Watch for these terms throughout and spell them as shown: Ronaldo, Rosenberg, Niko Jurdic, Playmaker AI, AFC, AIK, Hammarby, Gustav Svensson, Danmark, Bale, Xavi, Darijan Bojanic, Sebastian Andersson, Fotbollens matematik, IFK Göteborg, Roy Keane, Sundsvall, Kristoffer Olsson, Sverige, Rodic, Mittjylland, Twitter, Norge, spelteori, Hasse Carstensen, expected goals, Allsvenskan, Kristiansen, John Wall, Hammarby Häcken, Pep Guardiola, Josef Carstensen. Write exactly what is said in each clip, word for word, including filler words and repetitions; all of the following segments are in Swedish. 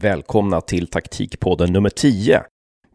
Välkomna till Taktikpodden nummer tio.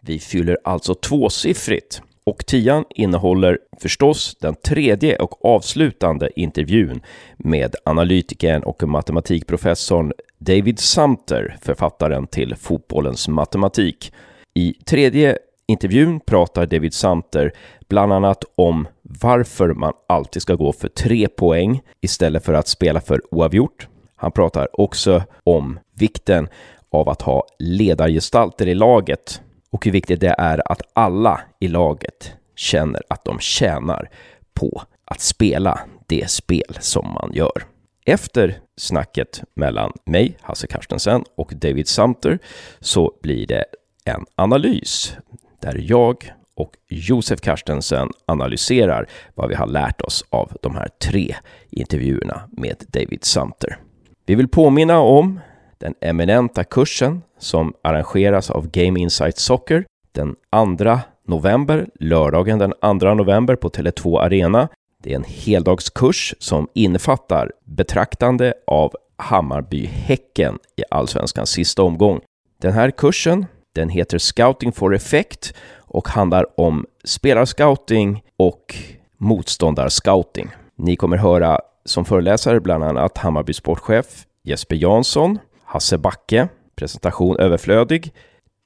Vi fyller alltså tvåsiffrigt. Och tian innehåller förstås den tredje och avslutande intervjun med analytikern och matematikprofessorn David Sumpter, författaren till Fotbollens matematik. I tredje intervjun pratar David Sumpter bland annat om varför man alltid ska gå för tre poäng istället för att spela för oavgjort. Han pratar också om vikten av att ha ledargestalter i laget och hur viktigt det är att alla i laget känner att de tjänar på att spela det spel som man gör. Efter snacket mellan mig, Hasse Carstensen, och David Sumpter så blir det en analys där jag och Josef Carstensen analyserar vad vi har lärt oss av de här tre intervjuerna med David Sumpter. Vi vill påminna om den eminenta kursen som arrangeras av Game Insight Soccer den andra november, lördagen den andra november på Tele två Arena. Det är en heldagskurs som innefattar betraktande av Hammarby Häcken i Allsvenskans sista omgång. Den här kursen, den heter Scouting for Effect och handlar om spelarscouting och motståndarscouting. Ni kommer höra som föreläsare bland annat Hammarby sportchef Jesper Jansson, Hasse Backe, presentation överflödig,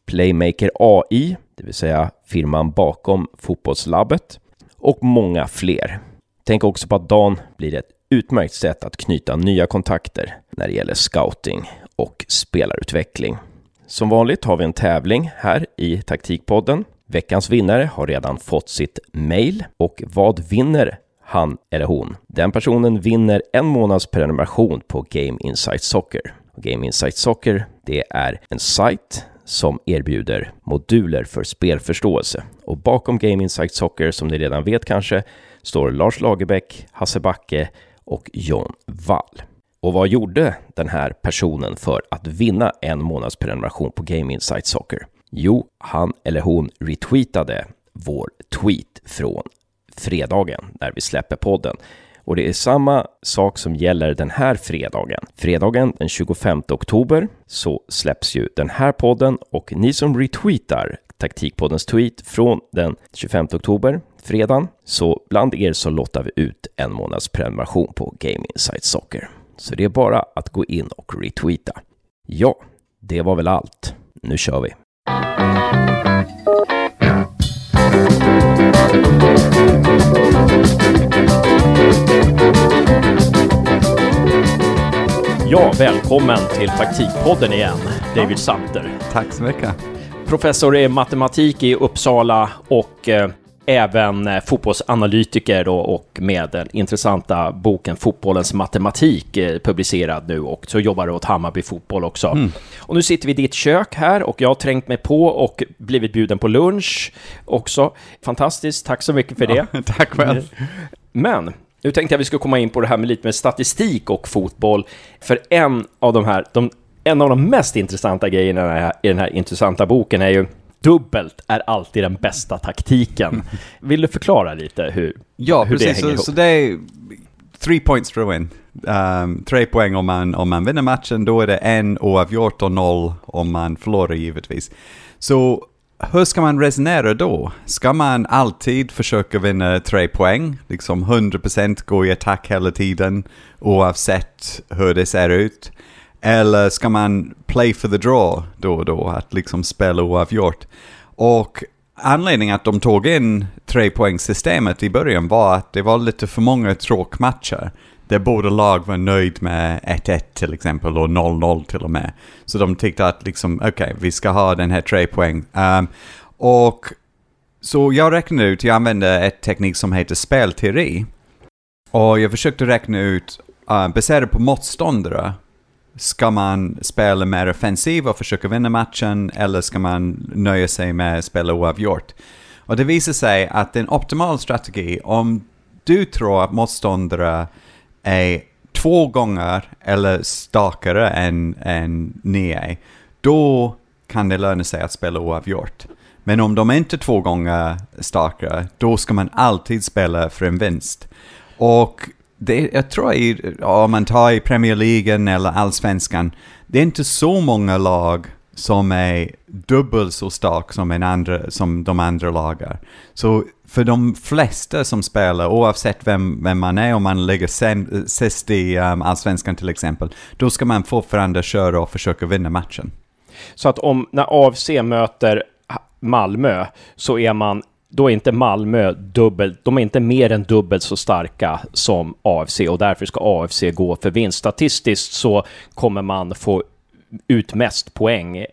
Playmaker A I, det vill säga firman bakom fotbollslabbet, och många fler. Tänk också på att dagen blir ett utmärkt sätt att knyta nya kontakter när det gäller scouting och spelarutveckling. Som vanligt har vi en tävling här i Taktikpodden. Veckans vinnare har redan fått sitt mejl, och vad vinner han eller hon? Den personen vinner en månads prenumeration på Game Insight Soccer. Game Insight Soccer, det är en sajt som erbjuder moduler för spelförståelse. Och bakom Game Insight Soccer, som ni redan vet kanske, står Lars Lagerbäck, Hasse Backe och John Wall. Och vad gjorde den här personen för att vinna en månads prenumeration på Game Insight Soccer? Jo, han eller hon retweetade vår tweet från fredagen när vi släpper podden. Och det är samma sak som gäller den här fredagen. Fredagen den tjugofemte oktober så släpps ju den här podden, och ni som retweetar Taktikpoddens tweet från den tjugofemte oktober, fredagen, så bland er så lottar vi ut en månads prenumeration på Game Insight Soccer. Så det är bara att gå in och retweeta. Ja, det var väl allt. Nu kör vi! Ja, välkommen till Taktikpodden igen, David Sumpter. Tack så mycket. Professor i matematik i Uppsala och eh, även fotbollsanalytiker då, och med den intressanta boken Fotbollens matematik eh, publicerad nu, och så jobbar du åt Hammarby fotboll också. Mm. Och nu sitter vi i ditt kök här, och jag har trängt mig på och blivit bjuden på lunch också. Fantastiskt, tack så mycket för det. Ja, tack själv. Men nu tänkte jag att vi skulle komma in på det här med lite med statistik och fotboll. För en av de här, de, en av de mest intressanta grejerna i den här intressanta boken är ju: dubbelt är alltid den bästa taktiken. Vill du förklara lite hur, ja, hur precis, det hänger ihop? Så, så det är three points to win. Um, tre poäng om man, om man vinner matchen, då är det en oavgjort och noll om man förlorar givetvis. Så hur ska man resonera då? Ska man alltid försöka vinna tre poäng? Liksom hundra procent gå i attack hela tiden oavsett hur det ser ut. Eller ska man play for the draw då och då? Att liksom spela oavgjort. Och anledningen att de tog in trepoängssystemet i början var att det var lite för många tråkmatcher där båda lag var nöjd med ett ett till exempel, och noll noll till och med. Så de tyckte att liksom, okej, okay, vi ska ha den här tre poäng. Um, och så jag räknade ut, jag använde ett teknik som heter spelteori. Och jag försökte räkna ut, uh, baserat på motståndare, ska man spela mer offensiv och försöka vinna matchen, eller ska man nöja sig med att spela oavgjort? Och det visar sig att en optimal strategi, om du tror att motståndare är två gånger eller starkare än, än ni är, då kan det löna sig att spela oavgjort. Men om de inte är två gånger starkare, då ska man alltid spela för en vinst. Och det, jag tror i, om man tar i Premier League eller Allsvenskan, det är inte så många lag som är dubbelt så stark som, en andra, som de andra lagar. Så för de flesta som spelar, oavsett vem, vem man är, om man ligger sen, sist i um, Allsvenskan till exempel, då ska man fortfarande köra och försöka vinna matchen. Så att om när A F C möter Malmö så är man, då är inte Malmö dubbelt, de är inte mer än dubbelt så starka som A F C, och därför ska A F C gå för vinst. Statistiskt så kommer man få ut mest poäng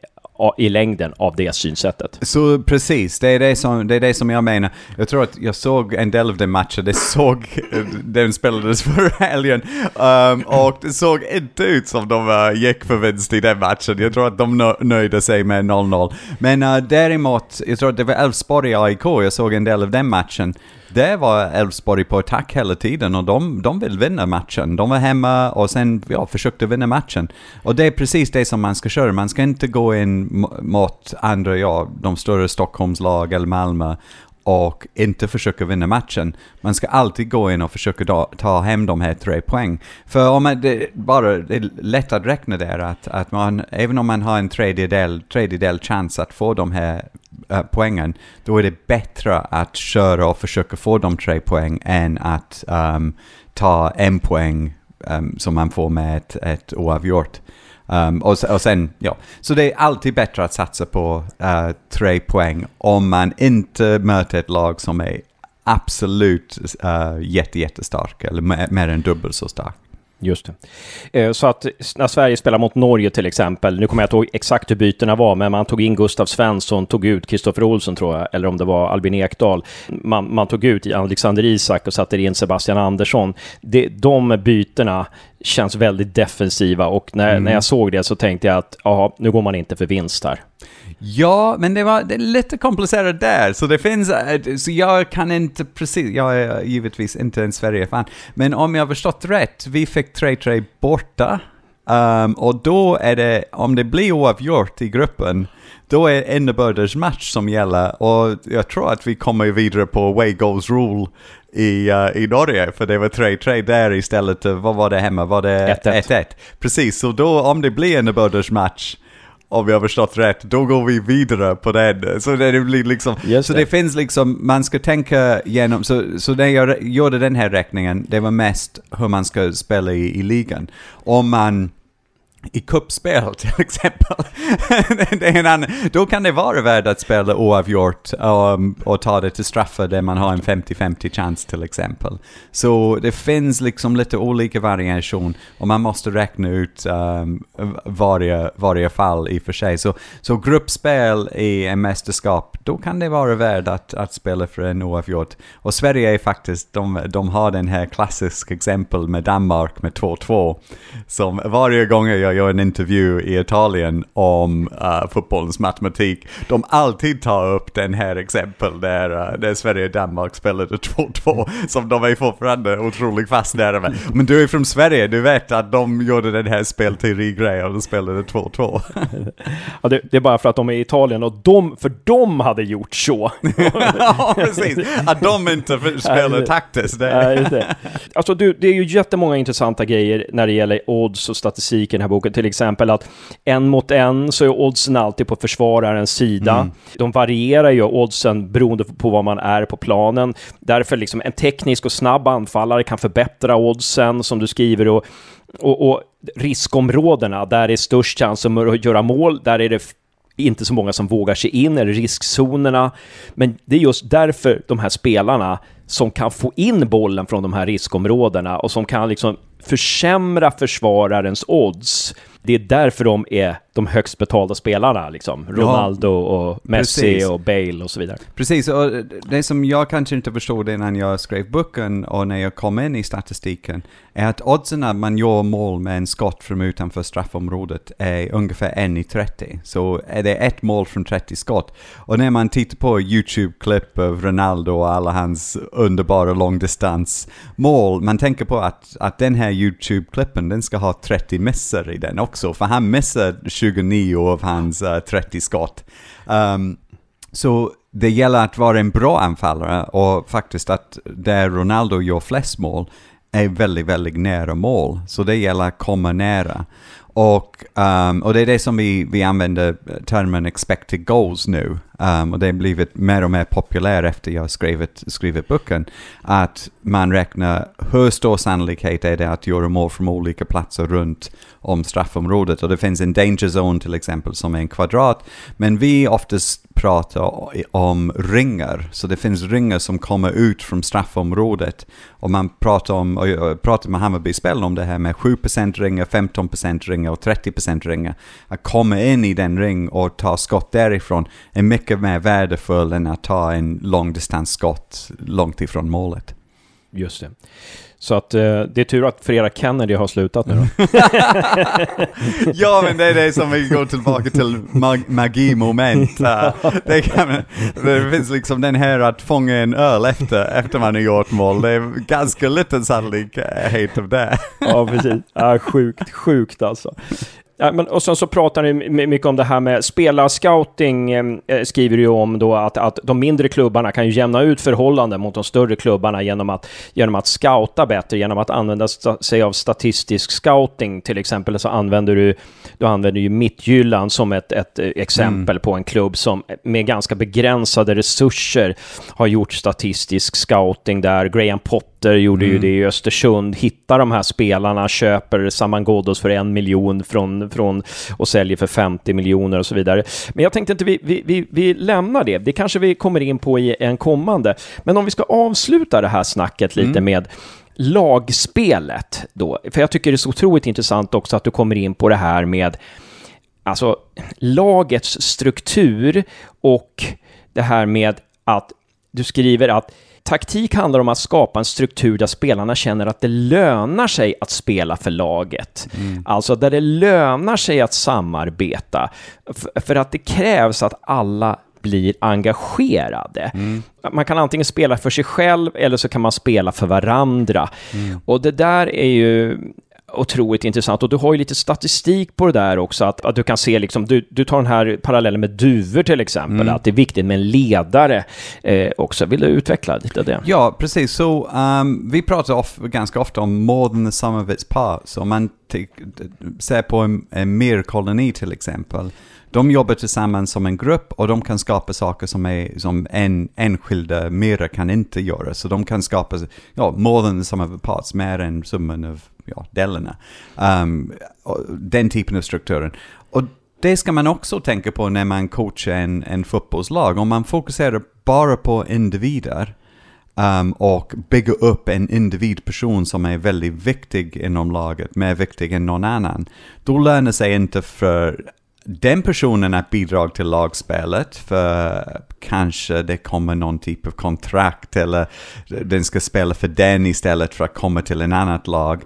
i längden av det synsättet. Så precis, det är det som, det är det som jag menar. Jag tror att jag såg en del av den matchen, det såg, den spelades förra helgen, um, och det såg inte ut som de uh, gick för vinst i den matchen. Jag tror att de nö- nöjde sig med noll noll. Men uh, däremot, jag tror att det var Elfsborg i A I K, jag såg en del av den matchen. Det var Elfsborg på attack hela tiden och de, de vill vinna matchen. De var hemma och sen ja, försökte vinna matchen. Och det är precis det som man ska köra. Man ska inte gå in mot andra, ja, de större Stockholmslag eller Malmö och inte försöka vinna matchen. Man ska alltid gå in och försöka ta, ta hem de här tre poäng. För om man, det, bara, det är lätt att räkna där att, att man, även om man har en tredjedel, tredjedel chans att få de här äh, poängen, då är det bättre att köra och försöka få de tre poäng än att um, ta en poäng um, som man får med ett, ett oavgjort. Um, och, och sen, ja. Så det är alltid bättre att satsa på uh, tre poäng om man inte möter ett lag som är absolut uh, jätte, jättestark eller mer, mer än dubbelt så stark. Just det. Eh, så att när Sverige spelar mot Norge till exempel, nu kommer jag inte ihåg exakt hur byterna var, men man tog in Gustav Svensson, tog ut Kristoffer Olsson tror jag, eller om det var Albin Ekdal. Man, man tog ut Alexander Isak och satte in Sebastian Andersson. Det, de byterna känns väldigt defensiva, och när, mm. när jag såg det så tänkte jag att aha, nu går man inte för vinst här. Ja, men det var det är lite komplicerat där, så det finns, så jag kan inte precis, jag är givetvis inte en Sverige-fan, men om jag förstått rätt, vi fick tre tre borta, um, och då är det, om det blir oavgjort i gruppen, då är det inbördes match som gäller, och jag tror att vi kommer vidare på away goals rule i, uh, i Norge, för det var tre tre där istället. Vad var det hemma? Var det ett ett? Precis, så då om det blir en inbördes match, om jag har förstått rätt, då går vi vidare på den. Så det blir liksom, yes, så det finns liksom, man ska tänka genom, så, så när jag gjorde den här räkningen, det var mest hur man ska spela i, i ligan. Om man i kuppspel till exempel det är en annan, då kan det vara värd att spela oavgjort um, och ta det till straffar där man har en femtio femtio chans till exempel. Så det finns liksom lite olika variation och man måste räkna ut um, varje, varje fall i och för sig. Så, så gruppspel i en mästerskap, då kan det vara värd att, att spela för en oavgjort. Och Sverige är faktiskt, de, de har den här klassiska exempel med Danmark med två två, som varje gång jag Jag gör en intervju i Italien om uh, fotbollens matematik, de alltid tar upp den här exempel där, uh, där Sverige och Danmark spelade två två, som de är fortfarande otroligt fast närmare. Men du är från Sverige, du vet att de gjorde den här spelteori-grejen och de spelade två två. Ja, det, det är bara för att de är i Italien och de, för de hade gjort så. Ja, precis. Att de inte spelar taktiskt. Det. Alltså, du, det är ju jättemånga intressanta grejer när det gäller odds och statistiken här boken, till exempel att en mot en så är oddsen alltid på försvararens sida. Mm. De varierar ju oddsen beroende på vad man är på planen. Därför liksom en teknisk och snabb anfallare kan förbättra oddsen som du skriver, och, och, och riskområdena där det är störst chans att göra mål, där är det inte så många som vågar sig in, eller riskzonerna. Men det är just därför de här spelarna som kan få in bollen från de här riskområdena och som kan liksom försämra försvararens odds, det är därför de är de högst betalda spelarna liksom. Ronaldo och Messi, precis, och Bale och så vidare. Precis, och det som jag kanske inte förstod innan jag skrev boken och när jag kom in i statistiken är att oddsen att man gör mål med en skott från utanför straffområdet är ungefär en i trettio. Så är det ett mål från trettio skott. Och när man tittar på YouTube-klipp av Ronaldo och alla hans underbara långdistansmål, man tänker på att, att den här YouTube-klippen, den ska ha trettio missar i den också, för han missar tjugonio av hans uh, trettio skott. Um, så det gäller att vara en bra anfallare, och faktiskt att där Ronaldo gör flest mål är väldigt, väldigt nära mål. Så det gäller att komma nära. Och, um, och det är det som vi, vi använder termen expected goals nu. Um, och det har blivit mer och mer populärt efter jag skrivit, skrivit boken. Att man räknar hur stor sannolikhet är det att göra mål från olika platser runt om straffområdet. Och det finns en danger zone till exempel som är en kvadrat. Men vi oftast pratar om ringar. Så det finns ringar som kommer ut från straffområdet. Och man pratar, om, och jag pratar med Hammarby Spel om det här med sju procent ringar, femton procent ringar och trettio procent ringar. Att komma in i den ring och ta skott därifrån är mycket mer värdefull än att ta en långdistansskott långt ifrån målet. Just det. Så att eh, det är tur att Freda Kennedy har slutat nu då. Ja, men det är det som vi går tillbaka till mag- magimoment. Uh, det, kan man, det finns liksom den här att fånga en öl efter, efter man har gjort mål. Det är ganska liten sannolikhet av det. Ja, precis. Ja, sjukt, sjukt alltså. Ja, men, och sen så pratar ni mycket om det här med spelarscouting, eh, skriver ju om då att, att de mindre klubbarna kan ju jämna ut förhållanden mot de större klubbarna genom att, genom att scouta bättre, genom att använda sta, sig av statistisk scouting till exempel. Så använder du, du använder ju Mittjylland som ett, ett exempel mm. på en klubb som med ganska begränsade resurser har gjort statistisk scouting där. Graham Potter gjorde mm. ju det i Östersund, hittar de här spelarna, köper Saman Ghoddos för en miljon från, från, och säljer för femtio miljoner och så vidare. Men jag tänkte inte, vi, vi, vi, vi lämnar det. Det kanske vi kommer in på i en kommande. Men om vi ska avsluta det här snacket lite mm. med lagspelet då. För jag tycker det är så otroligt intressant också att du kommer in på det här med alltså lagets struktur och det här med att du skriver att taktik handlar om att skapa en struktur där spelarna känner att det lönar sig att spela för laget. Mm. Alltså där det lönar sig att samarbeta. F- för att det krävs att alla blir engagerade. Mm. Man kan antingen spela för sig själv eller så kan man spela för varandra. Mm. Och det där är ju otroligt intressant. Och du har ju lite statistik på det där också. Att, att du kan se liksom, du, du tar den här parallellen med duvor till exempel. Mm. Att det är viktigt med en ledare eh, också. Vill du utveckla lite det? Ja, precis. Så um, vi pratar of, ganska ofta om modern samarbetspar. Så om man t- ser på en, en merkoloni till exempel. De jobbar tillsammans som en grupp och de kan skapa saker som, är, som en enskilda mera kan inte göra. Så de kan skapa ja, modern samarbetsparts mer än summan av ja, delarna. Um, den typen av strukturen. Och det ska man också tänka på när man coachar en, en fotbollslag. Om man fokuserar bara på individer um, och bygger upp en individperson som är väldigt viktig inom laget, mer viktig än någon annan, då lönar sig inte för den personen att bidra till lagspelet, för kanske det kommer någon typ av kontrakt eller den ska spela för den istället för att komma till en annat lag.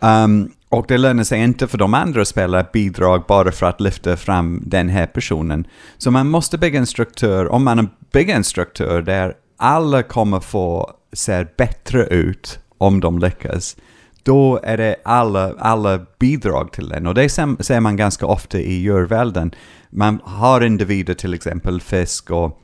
Um, och det lönar sig inte för de andra att spela bidrag bara för att lyfta fram den här personen. Så man måste bygga en struktur, om man bygger en struktur där alla kommer få se bättre ut om de lyckas. Då är det alla, alla bidrag till den. Och det ser man ganska ofta i djurvärlden. Man har individer, till exempel fisk och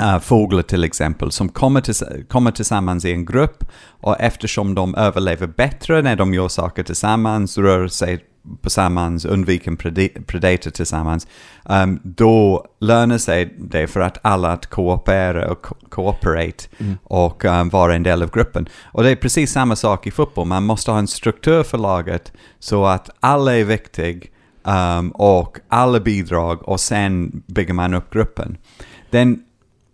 äh, fåglar till exempel, som kommer, till, kommer tillsammans i en grupp. Och eftersom de överlever bättre när de gör saker tillsammans, rör sig tillsammans, undviker predator tillsammans, um, då lönar sig det för att alla att kooperera och ko- cooperate mm. och um, vara en del av gruppen. Och det är precis samma sak i fotboll. Man måste ha en struktur för laget så att alla är viktiga um, och alla bidrag, och sen bygger man upp gruppen. Den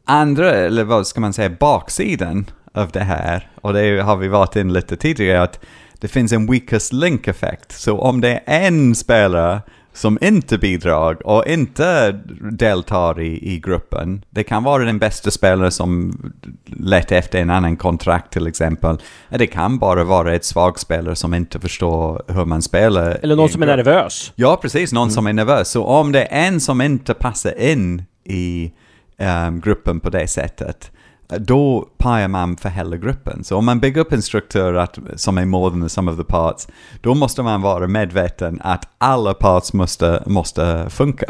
andra, eller vad ska man säga, baksidan av det här, och det har vi varit in lite tidigare, att det finns en weakest link-effekt. Så om det är en spelare som inte bidrar och inte deltar i, i gruppen. Det kan vara den bästa spelaren som letar efter en annan kontrakt till exempel. Det kan bara vara ett svag spelare som inte förstår hur man spelar. Eller någon som grupp. Är nervös. Ja, precis. Någon mm. som är nervös. Så om det är en som inte passar in i um, gruppen på det sättet, då pajar man för hela gruppen. Så om man bygger upp en struktur att, som är more than the sum of the parts, då måste man vara medveten att alla parts måste, måste funka.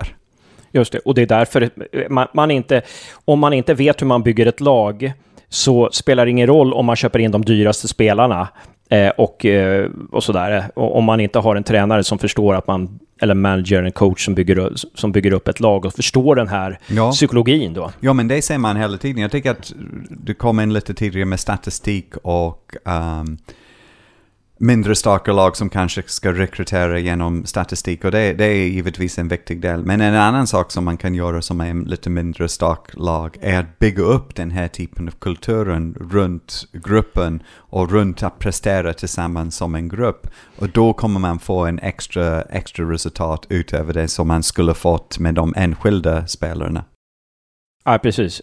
Just det, och det är därför man, man inte, om man inte vet hur man bygger ett lag, så spelar det ingen roll om man köper in de dyraste spelarna eh, och, eh, och sådär. Och om man inte har en tränare som förstår att man, eller manager, en coach som bygger, som bygger upp ett lag och förstår den här ja. psykologin då. Ja, men det ser man hela tiden. Jag tycker att du kom in lite tidigare med statistik och um, mindre starka lag som kanske ska rekrytera genom statistik, och det, det är givetvis en viktig del. Men en annan sak som man kan göra som är en lite mindre stark lag är att bygga upp den här typen av kulturen runt gruppen och runt att prestera tillsammans som en grupp. Och då kommer man få en extra, extra resultat utöver det som man skulle fått med de enskilda spelarna. Ja, precis.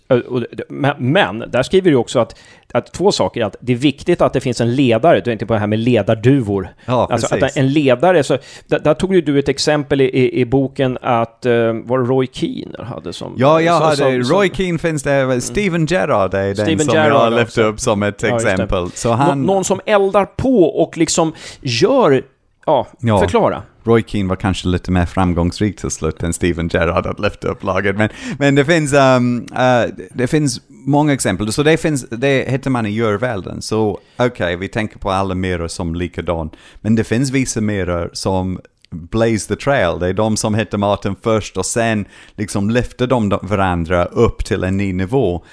Men där skriver du också att, att två saker. Att det är viktigt att det finns en ledare. Du är inte på det här med ledarduvor. Ja, alltså att en ledare... Så, där, där tog ju du ett exempel i, i boken att... Var det Roy Keane hade som... Ja, jag som, hade... Som, Roy Keane finns där. Steven Gerrard är den Steven som Gerrard jag lyfte upp som ett ja, exempel. Så han... Nå- någon som eldar på och liksom gör... Ja, ja, förklara. Roy Keane var kanske lite mer framgångsrik till slut än Steven Gerrard att lyfta upp laget. Men, men det, finns, um, uh, det finns många exempel. Så det, finns, det hittar man i djurvärlden. Så okej, okay, vi tänker på alla mera som likadan. Men det finns vissa mera som blaze the trail. Det är de som hittar maten först och sen liksom lyfter de varandra upp till en ny nivå.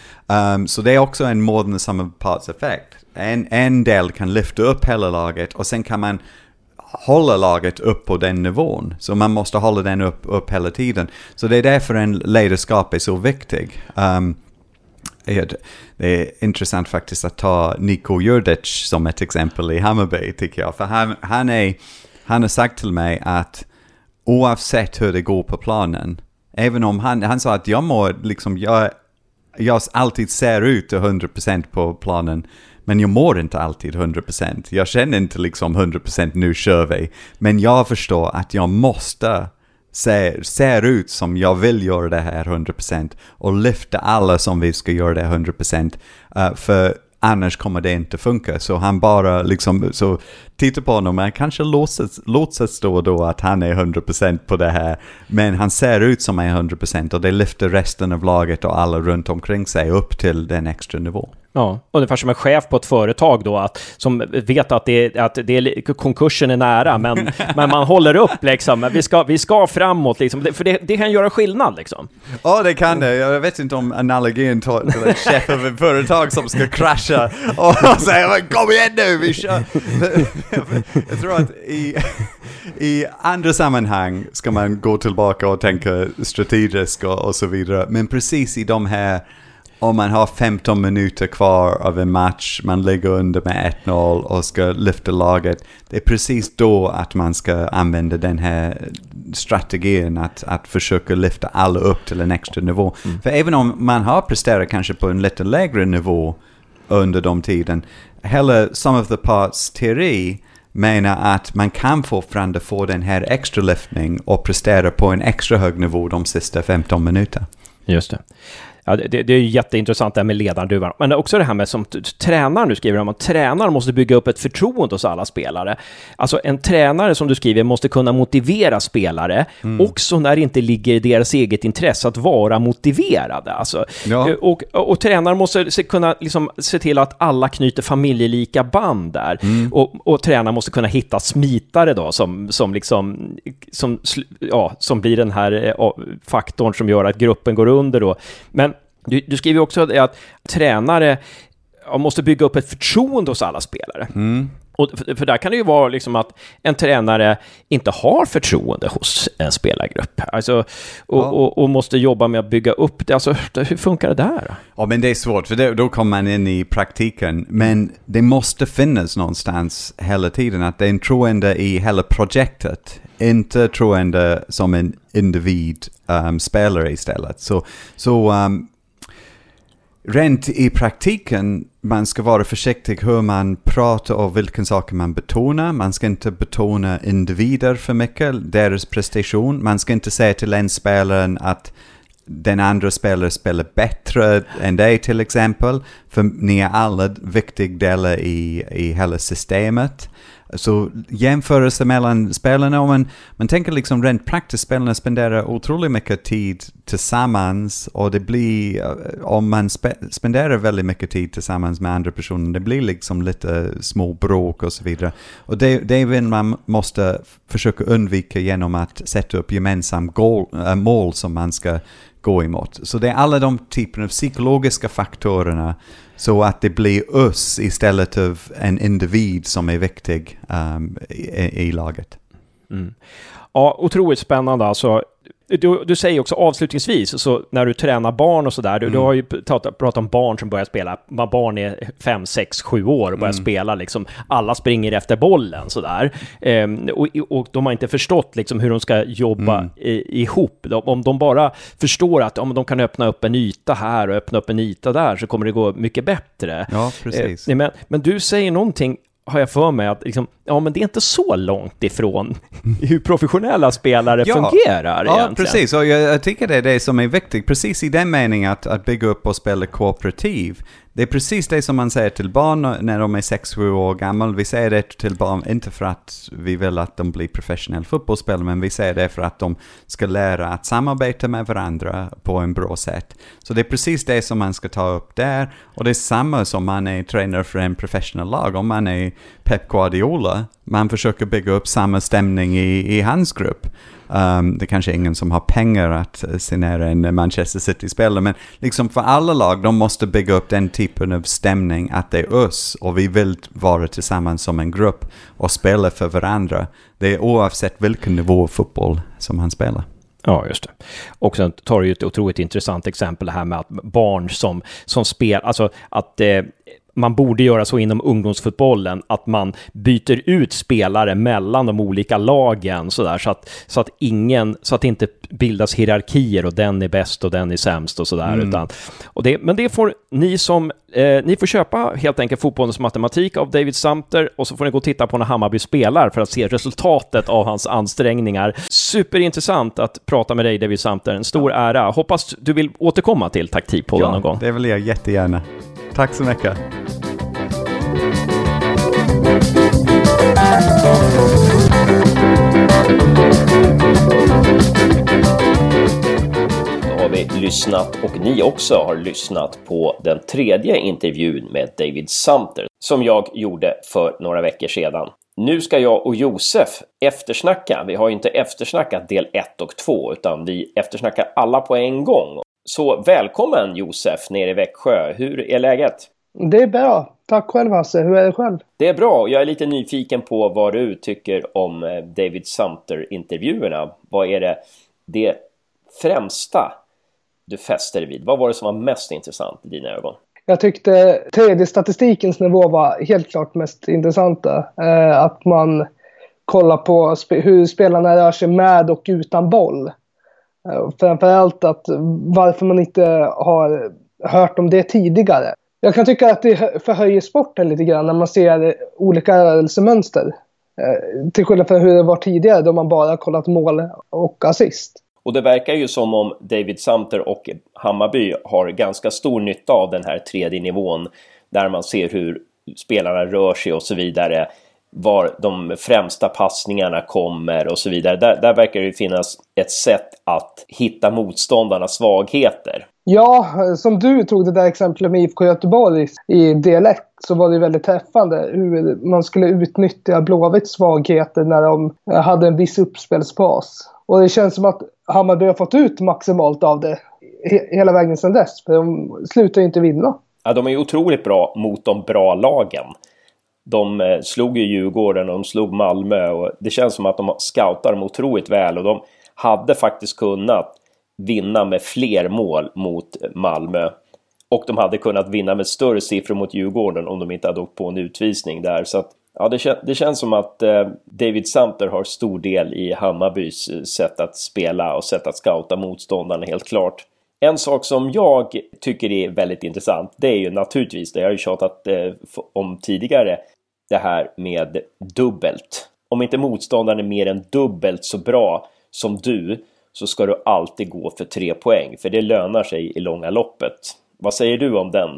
Um, så det är också en modern sammanpartseffekt. En, en del kan lyfta upp hela laget och sen kan man hålla laget upp på den nivån. Så man måste hålla den upp, upp hela tiden. Så det är därför en ledarskap är så viktig. Um, det är intressant faktiskt att ta Niko Jurdic som ett exempel i Hammarby, tycker jag. För han, han, är, han har sagt till mig att oavsett hur det går på planen, även om han, han sa att jag mår, liksom, jag, jag alltid ser ut hundra procent på planen, men jag mår inte alltid hundra procent. Jag känner inte liksom hundra procent nu kör vi. Men jag förstår att jag måste se, se ut som jag vill göra det här hundra procent. Och lyfta alla som vi ska göra det hundra procent. Uh, för annars kommer det inte funka. Så han bara liksom, så tittar på honom. Han kanske låter sig stå då att han är hundra procent på det här. Men han ser ut som är hundra procent. Och det lyfter resten av laget och alla runt omkring sig upp till den extra nivån. Ja, ungefär som en chef på ett företag då, att, som vet att, det är, att det är, konkursen är nära, men, men man håller upp liksom, vi ska, vi ska framåt liksom, för det, det kan göra skillnad liksom. Ja, det kan det, jag vet inte om analogin till en chef av ett företag som ska krascha och säga kom igen nu, vi kör. Jag tror att i, i andra sammanhang ska man gå tillbaka och tänka strategiskt och, och så vidare, men precis i de här, om man har femton minuter kvar av en match, man ligger under med ett noll och ska lyfta laget. Det är precis då att man ska använda den här strategin att, att försöka lyfta alla upp till en extra nivå. Mm. För även om man har presterat kanske på en lite lägre nivå under de tiden, hela some of the parts teori menar att man kan fortfarande få den här extra lyftning och prestera på en extra hög nivå de sista femton minuter. Just det. Ja, det, det är ju jätteintressant det här med ledarduvan. Men också det här med som t- tränaren du skriver om. Att tränaren måste bygga upp ett förtroende hos alla spelare. Alltså en tränare som du skriver måste kunna motivera spelare. Mm. Också när det inte ligger i deras eget intresse att vara motiverade. Alltså. Ja. Och, och, och tränaren måste se, kunna liksom se till att alla knyter familjelika band där. Mm. Och, och tränaren måste kunna hitta smitare då. Som, som, liksom, som, ja, som blir den här ja, faktorn som gör att gruppen går under då. Men Du, du skriver också att, att tränare måste bygga upp ett förtroende hos alla spelare. Mm. Och för, för där kan det ju vara liksom att en tränare inte har förtroende hos en spelargrupp. Alltså, och, ja. och, och måste jobba med att bygga upp det. Alltså, hur funkar det där? Ja, men det är svårt, för det, då kommer man in i praktiken. Men det måste finnas någonstans hela tiden. Att det är en troende i hela projektet. Inte troende som en individ um, spelare istället. Så... så um, rent i praktiken, man ska vara försiktig hur man pratar och vilken saker man betonar. Man ska inte betona individer för mycket, deras prestation. Man ska inte säga till en spelare att den andra spelaren spelar bättre än dig till exempel. För ni är alla viktiga delar i, i hela systemet. Så jämförelse mellan spelarna, om man, man tänker liksom rent praktiskt, spelarna spenderar otroligt mycket tid tillsammans, och det blir, om man spe, spenderar väldigt mycket tid tillsammans med andra personer, det blir liksom lite små bråk och så vidare. Och det, det är väl man måste försöka undvika genom att sätta upp gemensamma äh, mål som man ska gå emot. Så det är alla de typerna av psykologiska faktorerna, så att det blir oss istället för en individ som är viktig um, i, i laget. Mm. Ja, otroligt spännande alltså. Du, du säger också avslutningsvis, så när du tränar barn och sådär, du, mm. du har ju pratat, pratat om barn som börjar spela, barn är fem, sex, sju år och börjar mm. spela, liksom, alla springer efter bollen sådär. Ehm, och, och de har inte förstått liksom, hur de ska jobba mm. i, ihop. De, om de bara förstår att om de kan öppna upp en yta här och öppna upp en yta där, så kommer det gå mycket bättre. Ja, precis. Ehm, men, men du säger någonting, har jag för mig, att liksom, ja, men det är inte så långt ifrån hur professionella spelare ja, fungerar ja, egentligen. Ja, precis. Och jag, jag tycker det är det som är viktigt. Precis i den meningen att, att bygga upp och spela kooperativ. Det är precis det som man säger till barn när de är sex sju år gammal. Vi säger det till barn inte för att vi vill att de blir professionella fotbollsspelare, men vi säger det för att de ska lära att samarbeta med varandra på en bra sätt. Så det är precis det som man ska ta upp där, och det är samma som man är tränare för en professionell lag. Om man är Pep Guardiola, man försöker bygga upp samma stämning i, i hans grupp. Um, det kanske är ingen som har pengar att signera en Manchester City-spelare, men liksom för alla lag, de måste bygga upp den typen av stämning att det är oss och vi vill vara tillsammans som en grupp och spela för varandra. Det är oavsett vilken nivå fotboll som han spelar. Ja, just det. Och sen tar du ju ett otroligt intressant exempel här med att barn som, som spelar, alltså att eh, man borde göra så inom ungdomsfotbollen, att man byter ut spelare mellan de olika lagen så där, så att så att ingen, så att det inte bildas hierarkier och den är bäst och den är sämst och så där, mm. utan och det, men det får ni som eh, ni får köpa helt enkelt Fotbollens matematik av David Sumpter, och så får ni gå och titta på när Hammarby spelar för att se resultatet av hans ansträngningar. Superintressant att prata med dig, David Sumpter. En stor ja. ära. Hoppas du vill återkomma till Taktikpodden ja, någon gång. Det vill jag jättegärna. Tack så mycket. Då har vi lyssnat, och ni också har lyssnat på den tredje intervjun med David Sumpter som jag gjorde för några veckor sedan. Nu ska jag och Josef eftersnacka. Vi har ju inte eftersnackat del ett och två, utan vi eftersnackar alla på en gång. Så välkommen Josef ner i Växjö. Hur är läget? Det är bra. Tack själv Hasse. Hur är det själv? Det är bra. Jag är lite nyfiken på vad du tycker om David Sumpter-intervjuerna. Vad är det, det främsta du fäster vid? Vad var det som var mest intressant i dina ögon? Jag tyckte tre D-statistikens nivå var helt klart mest intressanta. Att man kollar på hur spelarna rör sig med och utan boll. Framförallt att varför man inte har hört om det tidigare. Jag kan tycka att det förhöjer sporten lite grann när man ser olika rörelsemönster. Till skillnad från hur det var tidigare då man bara kollat mål och assist. Och det verkar ju som om David Sumpter och Hammarby har ganska stor nytta av den här tredje nivån, där man ser hur spelarna rör sig och så vidare. Var de främsta passningarna kommer och så vidare. Där, där verkar det finnas ett sätt att hitta motståndarnas svagheter. Ja, som du tog det där exemplet med I F K Göteborg i del ett, så var det väldigt träffande hur man skulle utnyttja Blåvitts svagheter när de hade en viss uppspelspass. Och det känns som att Hammarby har fått ut maximalt av det hela vägen sedan dess, för de slutar ju inte vinna. Ja, de är ju otroligt bra mot de bra lagen. De slog ju Djurgården och de slog Malmö, och det känns som att de scoutar dem otroligt väl, och de hade faktiskt kunnat vinna med fler mål mot Malmö, och de hade kunnat vinna med större siffror mot Djurgården om de inte hade åkt på en utvisning där. Så att, ja, det, kän- det känns som att eh, David Sumpter har stor del i Hammarbys sätt att spela och sätt att scouta motståndarna, helt klart. En sak som jag tycker är väldigt intressant, det är ju naturligtvis, det har jag ju tjatat eh, om tidigare, det här med dubbelt. Om inte motståndaren är mer än dubbelt så bra som du, så ska du alltid gå för tre poäng, för det lönar sig i långa loppet. Vad säger du om den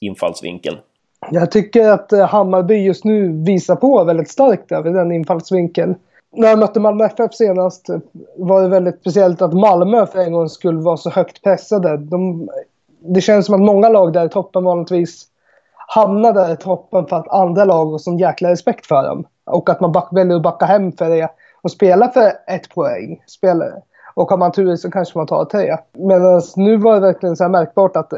infallsvinkeln? Jag tycker att Hammarby just nu visar på väldigt starkt över den infallsvinkeln. När jag mötte Malmö F F senast var det väldigt speciellt att Malmö för en gång skulle vara så högt pressade. De, det känns som att många lag där i toppen vanligtvis hamnar där i toppen för att andra lag har sån jäkla respekt för dem. Och att man back, väljer att backa hem för det och spela för ett poäng. Spelare. Och har man tur så kanske man tar tre. Medan nu var det verkligen så här märkbart att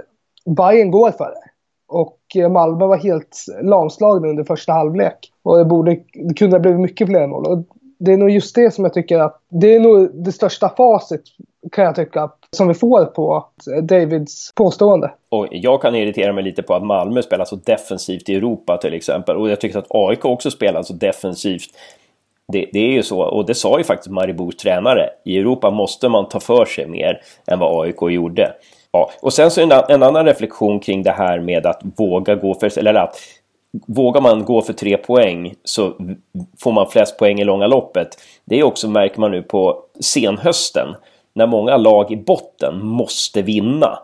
Bayern går för det. Och Malmö var helt lamslagna under första halvlek. Och det, borde, det kunde ha blivit mycket fler mål. Och det är nog just det som jag tycker att... Det är nog det största facit, kan jag tycka, som vi får på Davids påstående. Och jag kan irritera mig lite på att Malmö spelar så defensivt i Europa till exempel. Och jag tycker att A I K också spelar så defensivt. Det, det är ju så, och det sa ju faktiskt Maribors tränare. I Europa måste man ta för sig mer än vad A I K gjorde. Ja, och sen så en, en annan reflektion kring det här med att våga gå för, eller att vågar man gå för tre poäng så får man flest poäng i långa loppet. Det är också, märker man nu på senhösten, när många lag i botten måste vinna.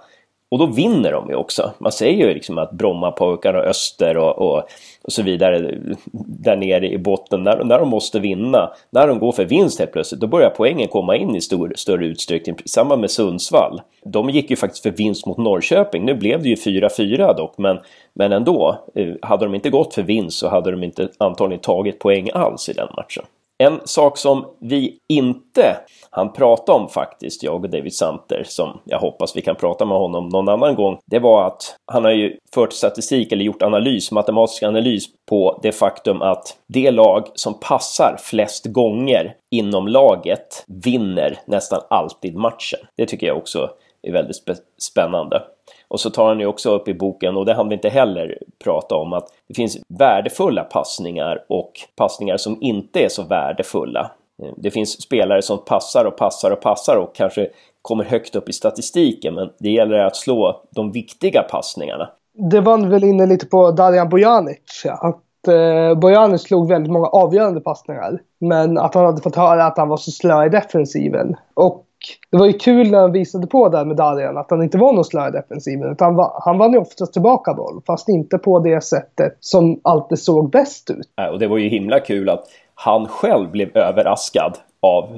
Och då vinner de ju också. Man säger ju liksom att Brommapojkar och Öster och, och, och så vidare där nere i botten, när, när de måste vinna, när de går för vinst helt plötsligt, då börjar poängen komma in i stor, större utsträckning. Samma med Sundsvall. De gick ju faktiskt för vinst mot Norrköping. Nu blev det ju fyra fyra dock, men, men ändå, hade de inte gått för vinst så hade de inte antagligen tagit poäng alls i den matchen. En sak som vi inte hann prata om faktiskt, jag och David Sumpter, som jag hoppas vi kan prata med honom någon annan gång, det var att han har ju fört statistik eller gjort analys, matematisk analys på det faktum att det lag som passar flest gånger inom laget vinner nästan alltid matchen. Det tycker jag också är väldigt sp- spännande. Och så tar han ju också upp i boken, och det hann vi inte heller prata om, att det finns värdefulla passningar och passningar som inte är så värdefulla. Det finns spelare som passar och passar och passar och kanske kommer högt upp i statistiken, men det gäller att slå de viktiga passningarna. Det var väl inne lite på Darijan Bojanic, att eh, Bojanic slog väldigt många avgörande passningar, men att han hade fått höra att han var så slö i defensiven. Och det var ju kul när han visade på där med Darijan att han inte var någon slö i defensiven, utan han var, han var ju oftast tillbaka boll, fast inte på det sättet som alltid såg bäst ut. Ja, och det var ju himla kul att han själv blev överraskad av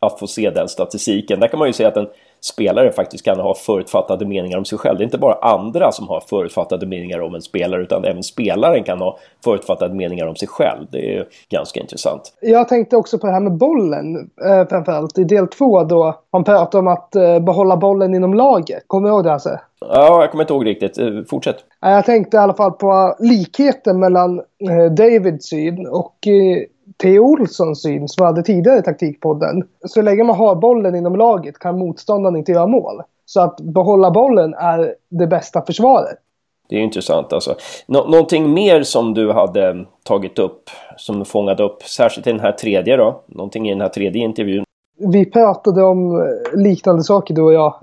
att få se den statistiken. Där kan man ju säga att en spelare faktiskt kan ha förutfattade meningar om sig själv. Det är inte bara andra som har förutfattade meningar om en spelare, utan även spelaren kan ha förutfattade meningar om sig själv. Det är ju ganska intressant. Jag tänkte också på det här med bollen, framförallt i del två då man pratar om att behålla bollen inom laget. Kommer du ihåg det alltså? Ja, jag kommer inte ihåg riktigt. Fortsätt. Jag tänkte i alla fall på likheten mellan Davids syn och T. Olssons syn som hade tidigare i Taktikpodden. Så länge man har bollen inom laget kan motståndaren inte göra mål. Så att behålla bollen är det bästa försvaret. Det är intressant alltså. Nå- någonting mer som du hade tagit upp, som fångade upp, särskilt i den här tredje då? Någonting i den här tredje intervjun? Vi pratade om liknande saker du och jag.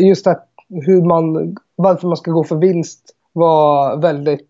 Just att hur man, varför man ska gå för vinst var väldigt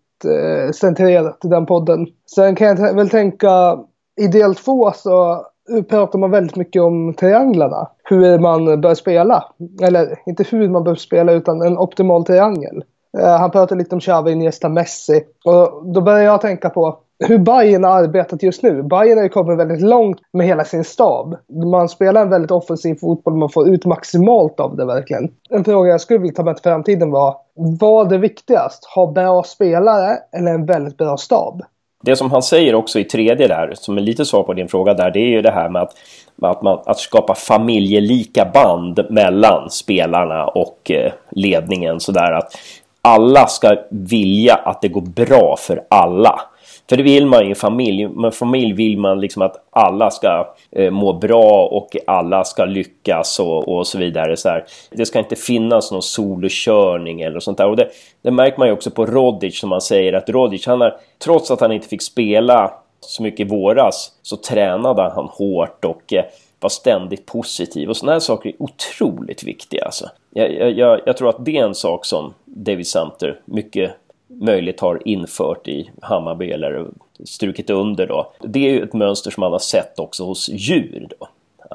centrerat i den podden. Sen kan jag t- väl tänka... I del två så pratar man väldigt mycket om trianglarna. Hur man bör spela. Eller inte hur man bör spela, utan en optimal triangel. Eh, han pratar lite om Xavi, Iniesta, Messi. Och då börjar jag tänka på hur Bayern har arbetat just nu. Bayern har ju kommit väldigt långt med hela sin stab. Man spelar en väldigt offensiv fotboll. Man får ut maximalt av det verkligen. En fråga jag skulle vilja ta med till framtiden var: vad är viktigast? Ha bra spelare eller en väldigt bra stab? Det som han säger också i tredje där, som är lite svar på din fråga där, det är ju det här med att, att, man, att skapa familjelika band mellan spelarna och ledningen. Så där att alla ska vilja att det går bra för alla. För det vill man ju i familj. Med familj vill man liksom att alla ska eh, må bra och alla ska lyckas och, och så vidare. Så här. Det ska inte finnas någon solokörning eller sånt där. Och det, det märker man ju också på Rodic, som man säger att Rodic, han har, trots att han inte fick spela så mycket i våras, så tränade han hårt och eh, var ständigt positiv. Och såna här saker är otroligt viktiga. Alltså. Jag, jag, jag tror att det är en sak som David Sumpter mycket... möjligt har infört i Hammarby eller strukit under då. Det är ju ett mönster som man har sett också hos djur då.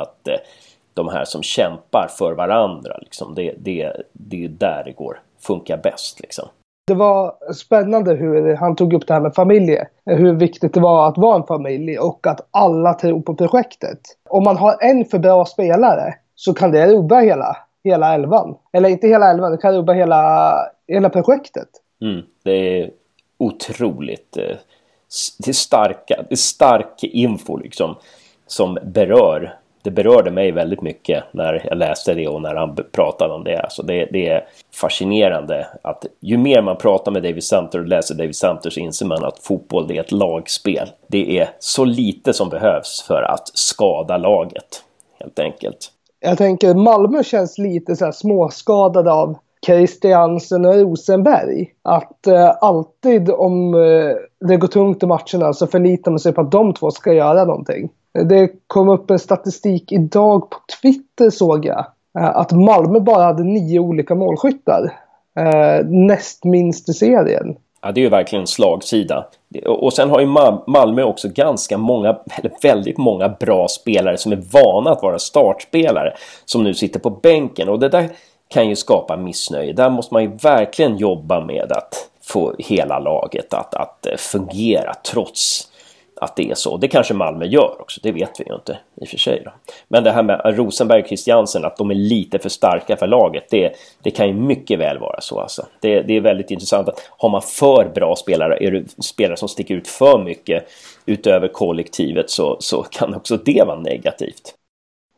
Att eh, de här som kämpar för varandra liksom, det, det, det är där det går, funkar bäst liksom. det var spännande hur han tog upp det här med familjer. Hur viktigt det var att vara en familj och att alla tror på projektet. Om man har en för bra spelare så kan det rubba hela, hela elvan. Eller inte hela elvan, det kan rubba hela, hela projektet. Mm, det är otroligt det är starka, det är stark info liksom, som berör. Det berörde mig väldigt mycket när jag läste det och när han pratade om det. Alltså det, det är fascinerande att ju mer man pratar med David Sumpter och läser David Sumpter så inser man att fotboll det är ett lagspel. Det är så lite som behövs för att skada laget, helt enkelt. Jag tänker Malmö känns lite så här småskadad av Kristiansen och Rosenberg. Att eh, alltid om eh, det går tungt i matcherna så förlitar man sig på att de två ska göra någonting. Det kom upp en statistik idag på Twitter såg jag. Att Malmö bara hade nio olika målskyttar. Näst minst i serien. Ja, det är ju verkligen en slagsida. Och sen har ju Malmö också ganska många, eller väldigt många bra spelare som är vana att vara startspelare. Som nu sitter på bänken. Och det där kan ju skapa missnöje. Där måste man ju verkligen jobba med att få hela laget att, att fungera trots att det är så. Det kanske Malmö gör också. Det vet vi ju inte i och för sig. Då. Men det här med Rosenberg och Kristiansen, att de är lite för starka för laget. Det, det kan ju mycket väl vara så. Alltså. Det, det är väldigt intressant att har man för bra spelare, är det spelare som sticker ut för mycket utöver kollektivet så, så kan också det vara negativt.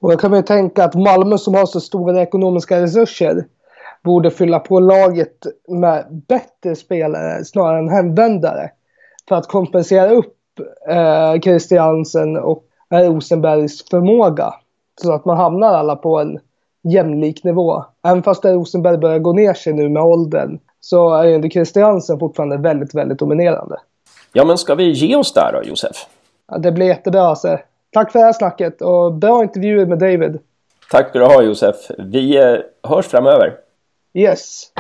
Och jag kan väl tänka att Malmö som har så stora ekonomiska resurser borde fylla på laget med bättre spelare snarare än hemvändare för att kompensera upp Eh, Kristiansen och Rosenbergs förmåga så att man hamnar alla på en jämlik nivå. Även fast Rosenberg börjar gå ner sig nu med åldern så är ju Kristiansen fortfarande väldigt, väldigt dominerande. Ja, men ska vi ge oss där då, Josef? Ja, det blir jättebra alltså. Tack för det här snacket och bra intervjuer med David. Tack ska du ha, Josef. Vi eh, hörs framöver. Yes.